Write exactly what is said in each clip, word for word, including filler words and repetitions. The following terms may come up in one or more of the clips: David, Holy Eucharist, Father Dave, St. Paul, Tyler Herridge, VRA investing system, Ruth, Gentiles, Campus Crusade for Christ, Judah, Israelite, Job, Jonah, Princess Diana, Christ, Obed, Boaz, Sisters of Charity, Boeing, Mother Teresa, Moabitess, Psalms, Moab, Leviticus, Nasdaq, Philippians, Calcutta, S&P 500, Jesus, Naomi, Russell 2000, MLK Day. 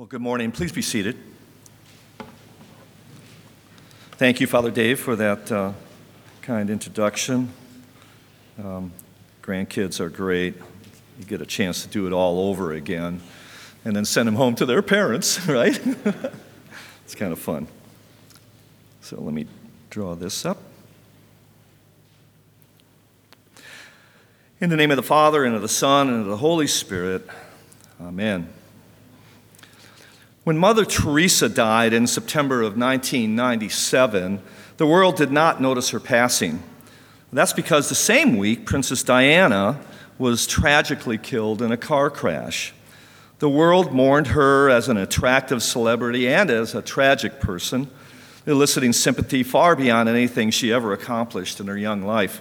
Well, good morning. Please be seated. Thank you, Father Dave, for that uh, kind introduction. Um, grandkids are great. You get a chance to do it all over again and then send them home to their parents, right? It's kind of fun. So let me draw this up. In the name of the Father, and of the Son, and of the Holy Spirit, amen. When Mother Teresa died in September of nineteen ninety-seven, the world did not notice her passing. That's because the same week, Princess Diana was tragically killed in a car crash. The world mourned her as an attractive celebrity and as a tragic person, eliciting sympathy far beyond anything she ever accomplished in her young life.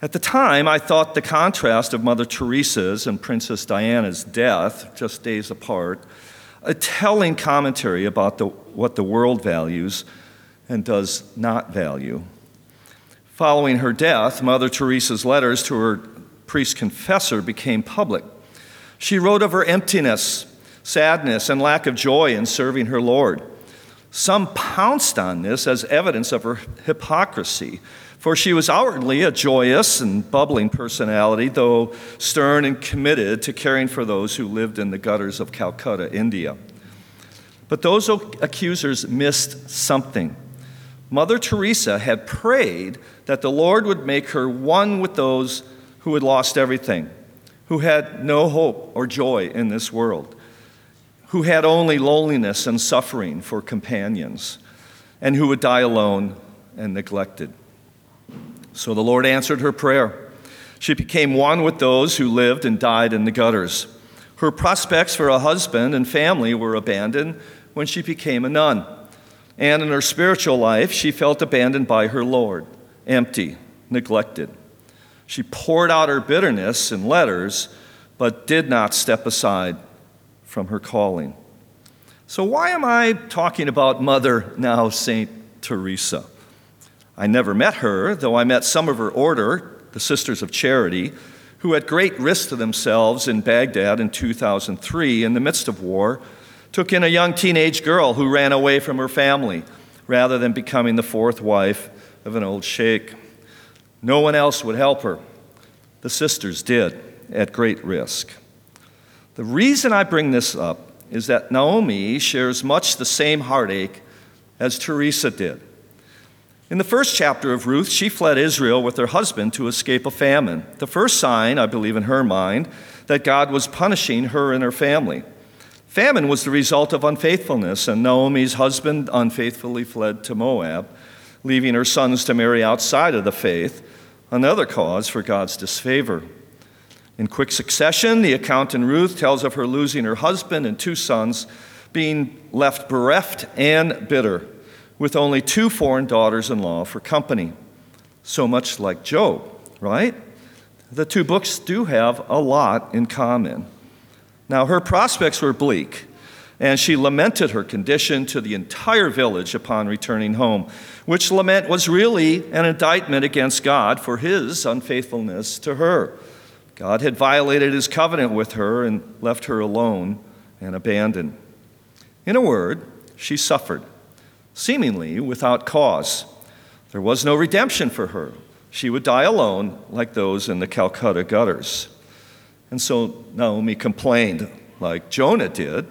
At the time, I thought the contrast of Mother Teresa's and Princess Diana's death, just days apart, a telling commentary about the, what the world values and does not value. Following her death, Mother Teresa's letters to her priest confessor became public. She wrote of her emptiness, sadness, and lack of joy in serving her Lord. Some pounced on this as evidence of her hypocrisy, for she was outwardly a joyous and bubbling personality, though stern and committed to caring for those who lived in the gutters of Calcutta, India. But those accusers missed something. Mother Teresa had prayed that the Lord would make her one with those who had lost everything, who had no hope or joy in this world, who had only loneliness and suffering for companions, and who would die alone and neglected. So the Lord answered her prayer. She became one with those who lived and died in the gutters. Her prospects for a husband and family were abandoned when she became a nun. And in her spiritual life, she felt abandoned by her Lord, empty, neglected. She poured out her bitterness in letters, but did not step aside from her calling. So why am I talking about Mother, now Saint Teresa? I never met her, though I met some of her order, the Sisters of Charity, who at great risk to themselves in Baghdad in two thousand three, in the midst of war, took in a young teenage girl who ran away from her family, rather than becoming the fourth wife of an old sheikh. No one else would help her. The sisters did, at great risk. The reason I bring this up is that Naomi shares much the same heartache as Teresa did. In the first chapter of Ruth, she fled Israel with her husband to escape a famine, the first sign, I believe in her mind, that God was punishing her and her family. Famine was the result of unfaithfulness, and Naomi's husband unfaithfully fled to Moab, leaving her sons to marry outside of the faith, another cause for God's disfavor. In quick succession, the account in Ruth tells of her losing her husband and two sons, being left bereft and bitter, with only two foreign daughters-in-law for company. So much like Job, right? The two books do have a lot in common. Now, her prospects were bleak, and she lamented her condition to the entire village upon returning home, which lament was really an indictment against God for his unfaithfulness to her. God had violated his covenant with her and left her alone and abandoned. In a word, she suffered, seemingly without cause. There was no redemption for her. She would die alone like those in the Calcutta gutters. And so Naomi complained, like Jonah did,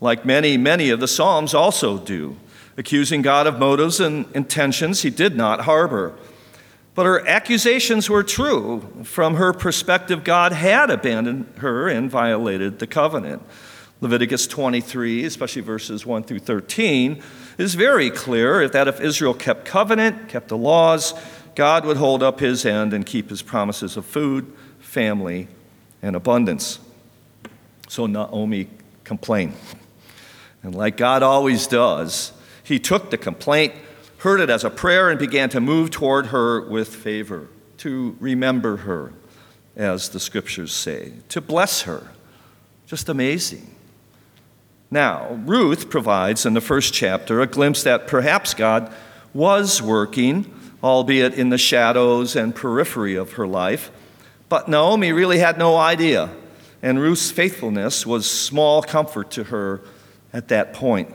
like many, many of the Psalms also do, accusing God of motives and intentions he did not harbor. But her accusations were true. From her perspective, God had abandoned her and violated the covenant. Leviticus twenty-three, especially verses one through thirteen, is very clear that if Israel kept covenant, kept the laws, God would hold up his end and keep his promises of food, family, and abundance. So Naomi complained. And like God always does, he took the complaint, heard it as a prayer, and began to move toward her with favor, to remember her, as the scriptures say, to bless her. Just amazing. Now, Ruth provides in the first chapter a glimpse that perhaps God was working, albeit in the shadows and periphery of her life, but Naomi really had no idea, and Ruth's faithfulness was small comfort to her at that point.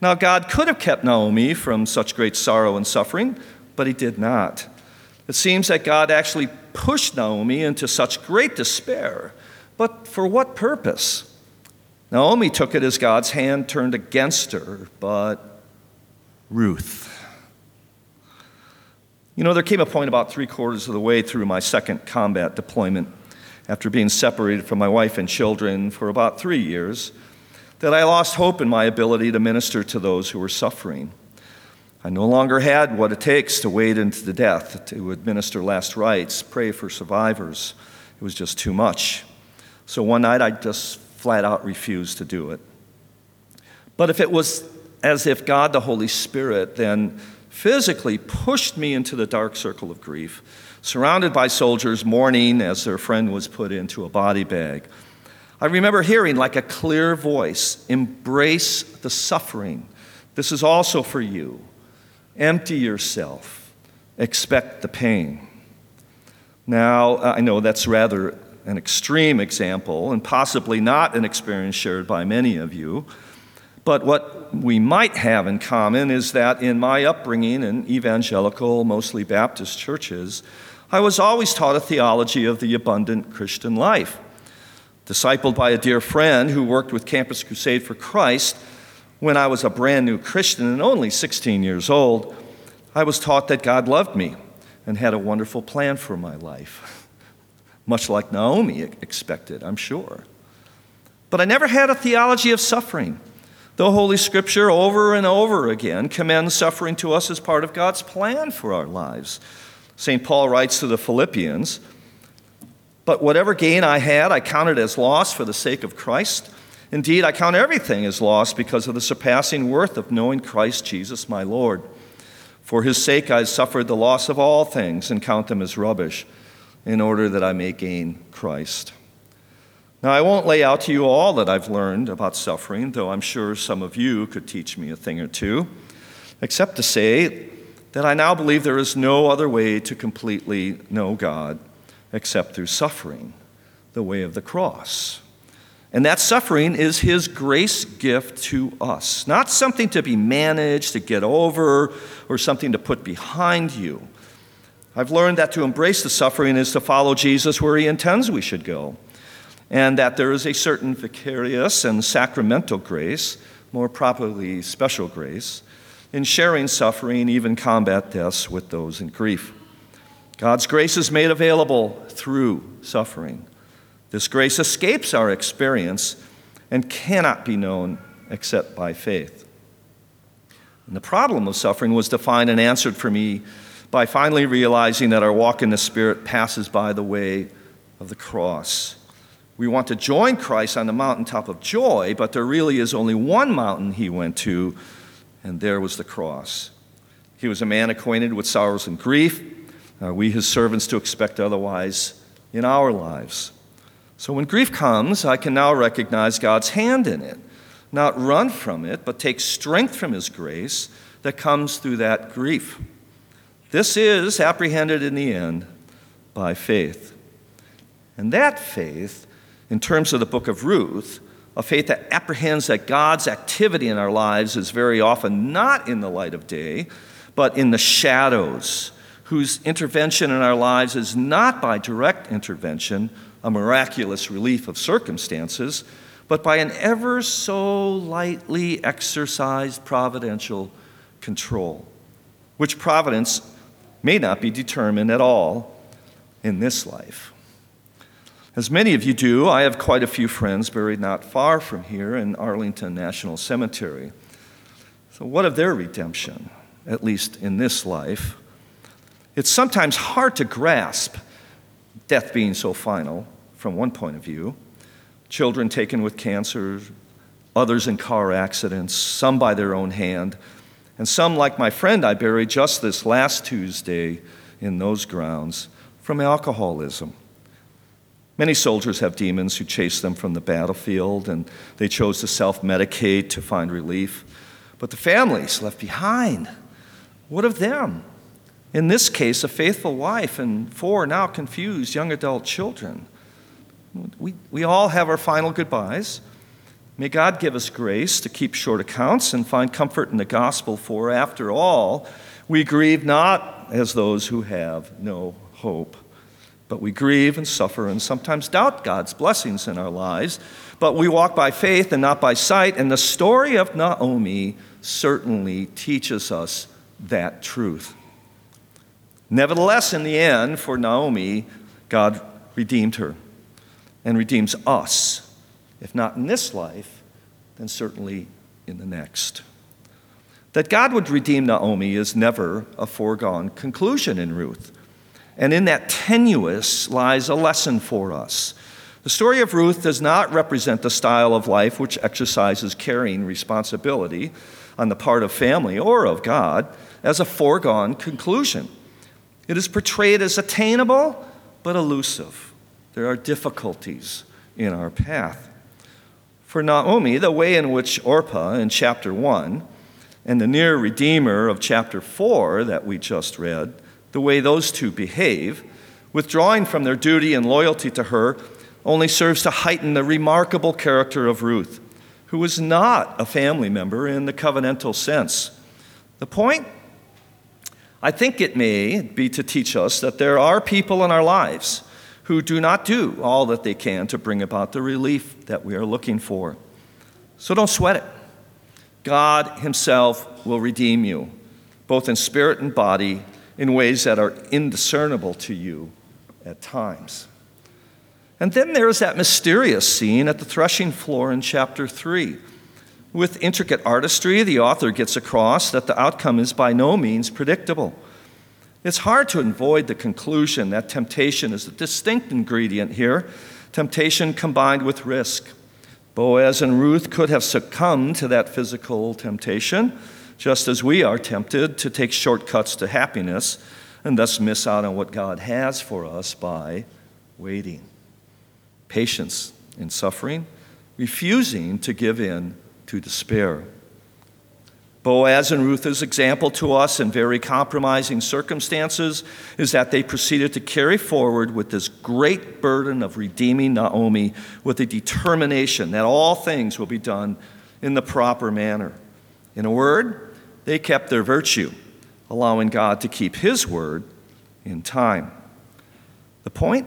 Now, God could have kept Naomi from such great sorrow and suffering, but he did not. It seems that God actually pushed Naomi into such great despair. But for what purpose? Naomi took it as God's hand turned against her, but Ruth. You know, there came a point about three-quarters of the way through my second combat deployment, after being separated from my wife and children for about three years, that I lost hope in my ability to minister to those who were suffering. I no longer had what it takes to wade into the death, to administer last rites, pray for survivors. It was just too much. So one night I just flat out refused to do it. But if it was as if God, the Holy Spirit, then physically pushed me into the dark circle of grief, surrounded by soldiers mourning as their friend was put into a body bag, I remember hearing like a clear voice, "Embrace the suffering. This is also for you. Empty yourself. Expect the pain." Now, I know that's rather an extreme example and possibly not an experience shared by many of you, but what we might have in common is that in my upbringing in evangelical, mostly Baptist churches, I was always taught a theology of the abundant Christian life. Discipled by a dear friend who worked with Campus Crusade for Christ, when I was a brand new Christian and only sixteen years old, I was taught that God loved me and had a wonderful plan for my life, much like Naomi expected, I'm sure. But I never had a theology of suffering, though Holy Scripture over and over again commends suffering to us as part of God's plan for our lives. Saint Paul writes to the Philippians, "But whatever gain I had, I counted as loss for the sake of Christ. Indeed, I count everything as loss because of the surpassing worth of knowing Christ Jesus my Lord. For his sake I suffered the loss of all things and count them as rubbish, in order that I may gain Christ." Now, I won't lay out to you all that I've learned about suffering, though I'm sure some of you could teach me a thing or two, except to say that I now believe there is no other way to completely know God except through suffering, the way of the cross. And that suffering is his grace gift to us, not something to be managed, to get over, or something to put behind you. I've learned that to embrace the suffering is to follow Jesus where he intends we should go, and that there is a certain vicarious and sacramental grace, more properly special grace, in sharing suffering, even combat deaths, with those in grief. God's grace is made available through suffering. This grace escapes our experience and cannot be known except by faith. And the problem of suffering was defined and answered for me by finally realizing that our walk in the Spirit passes by the way of the cross. We want to join Christ on the mountaintop of joy, but there really is only one mountain he went to, and there was the cross. He was a man acquainted with sorrows and grief. Are we his servants to expect otherwise in our lives? So when grief comes, I can now recognize God's hand in it, not run from it, but take strength from his grace that comes through that grief. This is apprehended in the end by faith. And that faith, in terms of the book of Ruth, a faith that apprehends that God's activity in our lives is very often not in the light of day, but in the shadows, whose intervention in our lives is not by direct intervention, a miraculous relief of circumstances, but by an ever so lightly exercised providential control, which providence may not be determined at all in this life. As many of you do, I have quite a few friends buried not far from here in Arlington National Cemetery. So what of their redemption, at least in this life? It's sometimes hard to grasp, death being so final, from one point of view. Children taken with cancer, others in car accidents, some by their own hand, and some, like my friend I buried just this last Tuesday in those grounds, from alcoholism. Many soldiers have demons who chase them from the battlefield, and they chose to self-medicate to find relief. But the families left behind, what of them? In this case, a faithful wife and four now confused young adult children. We, we all have our final goodbyes. May God give us grace to keep short accounts and find comfort in the gospel, for after all, we grieve not as those who have no hope, but we grieve and suffer and sometimes doubt God's blessings in our lives, but we walk by faith and not by sight, and the story of Naomi certainly teaches us that truth. Nevertheless, in the end, for Naomi, God redeemed her and redeems us, if not in this life, then certainly in the next. That God would redeem Naomi is never a foregone conclusion in Ruth. And in that tenuous lies a lesson for us. The story of Ruth does not represent the style of life which exercises carrying responsibility on the part of family or of God as a foregone conclusion. It is portrayed as attainable, but elusive. There are difficulties in our path. For Naomi, the way in which Orpah in chapter one and the near redeemer of chapter four that we just read, the way those two behave, withdrawing from their duty and loyalty to her, only serves to heighten the remarkable character of Ruth, who was not a family member in the covenantal sense. The point? I think it may be to teach us that there are people in our lives who do not do all that they can to bring about the relief that we are looking for. So don't sweat it. God himself will redeem you, both in spirit and body, in ways that are indiscernible to you at times. And then there's that mysterious scene at the threshing floor in chapter three. With intricate artistry, the author gets across that the outcome is by no means predictable. It's hard to avoid the conclusion that temptation is a distinct ingredient here, temptation combined with risk. Boaz and Ruth could have succumbed to that physical temptation, just as we are tempted to take shortcuts to happiness and thus miss out on what God has for us by waiting, patience in suffering, refusing to give in to despair. Boaz and Ruth's example to us in very compromising circumstances is that they proceeded to carry forward with this great burden of redeeming Naomi with a determination that all things will be done in the proper manner. In a word, they kept their virtue, allowing God to keep his word in time. The point?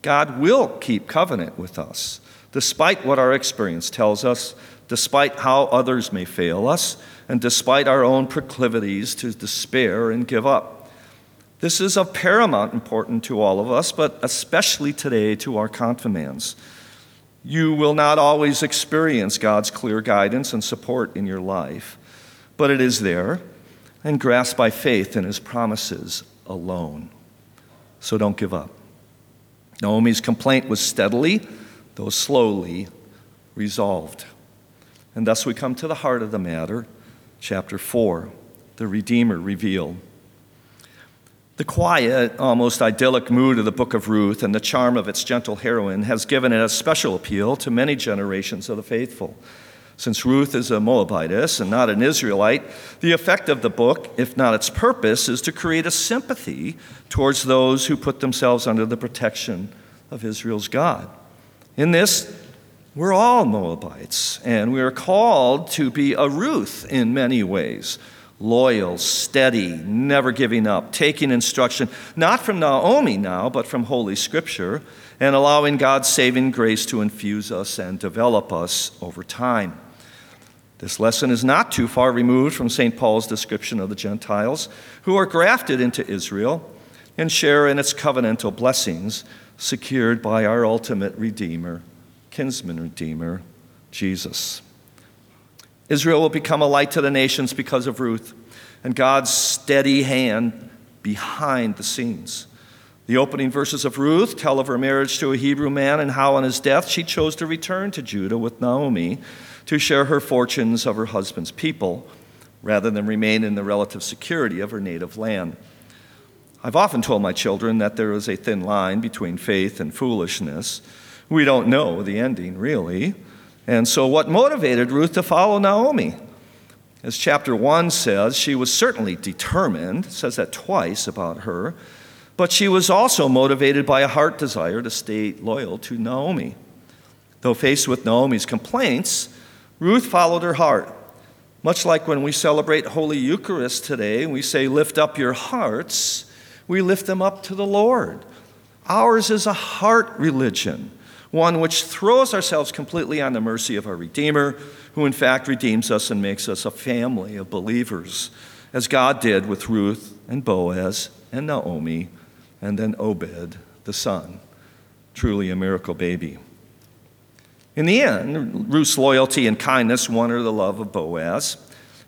God will keep covenant with us, despite what our experience tells us, despite how others may fail us, and despite our own proclivities to despair and give up. This is of paramount importance to all of us, but especially today to our confirmands. You will not always experience God's clear guidance and support in your life, but it is there, and grasped by faith in his promises alone. So don't give up. Naomi's complaint was steadily, though slowly, resolved. And thus we come to the heart of the matter, chapter four, the Redeemer revealed. The quiet, almost idyllic mood of the book of Ruth and the charm of its gentle heroine has given it a special appeal to many generations of the faithful. Since Ruth is a Moabitess and not an Israelite, the effect of the book, if not its purpose, is to create a sympathy towards those who put themselves under the protection of Israel's God. In this, we're all Moabites, and we are called to be a Ruth in many ways. Loyal, steady, never giving up, taking instruction, not from Naomi now, but from Holy Scripture, and allowing God's saving grace to infuse us and develop us over time. This lesson is not too far removed from Saint Paul's description of the Gentiles, who are grafted into Israel and share in its covenantal blessings secured by our ultimate Redeemer, kinsman redeemer, Jesus. Israel will become a light to the nations because of Ruth and God's steady hand behind the scenes. The opening verses of Ruth tell of her marriage to a Hebrew man and how on his death she chose to return to Judah with Naomi to share her fortunes of her husband's people rather than remain in the relative security of her native land. I've often told my children that there is a thin line between faith and foolishness. We don't know the ending, really. And so what motivated Ruth to follow Naomi? As chapter one says, she was certainly determined. It says that twice about her. But she was also motivated by a heart desire to stay loyal to Naomi. Though faced with Naomi's complaints, Ruth followed her heart. Much like when we celebrate Holy Eucharist today, we say, lift up your hearts, we lift them up to the Lord. Ours is a heart religion, one which throws ourselves completely on the mercy of our Redeemer, who in fact redeems us and makes us a family of believers, as God did with Ruth and Boaz and Naomi and then Obed, the son. Truly a miracle baby. In the end, Ruth's loyalty and kindness won her the love of Boaz,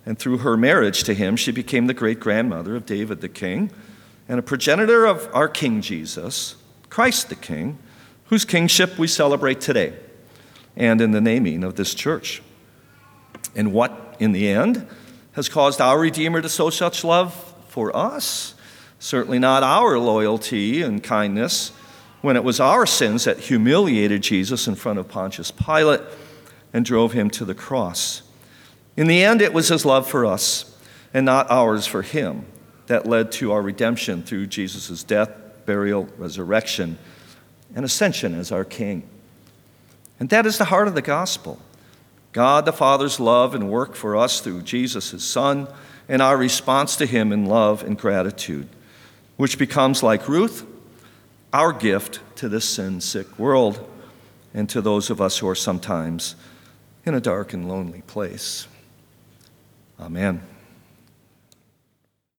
and through her marriage to him, she became the great-grandmother of David the king and a progenitor of our King Jesus, Christ the king, whose kingship we celebrate today and in the naming of this church. And what, in the end, has caused our Redeemer to show such love for us? Certainly not our loyalty and kindness, when it was our sins that humiliated Jesus in front of Pontius Pilate and drove him to the cross. In the end, it was his love for us and not ours for him that led to our redemption through Jesus' death, burial, resurrection, and ascension as our King. And that is the heart of the gospel. God the Father's love and work for us through Jesus, his Son, and our response to him in love and gratitude, which becomes, like Ruth, our gift to this sin-sick world and to those of us who are sometimes in a dark and lonely place. Amen.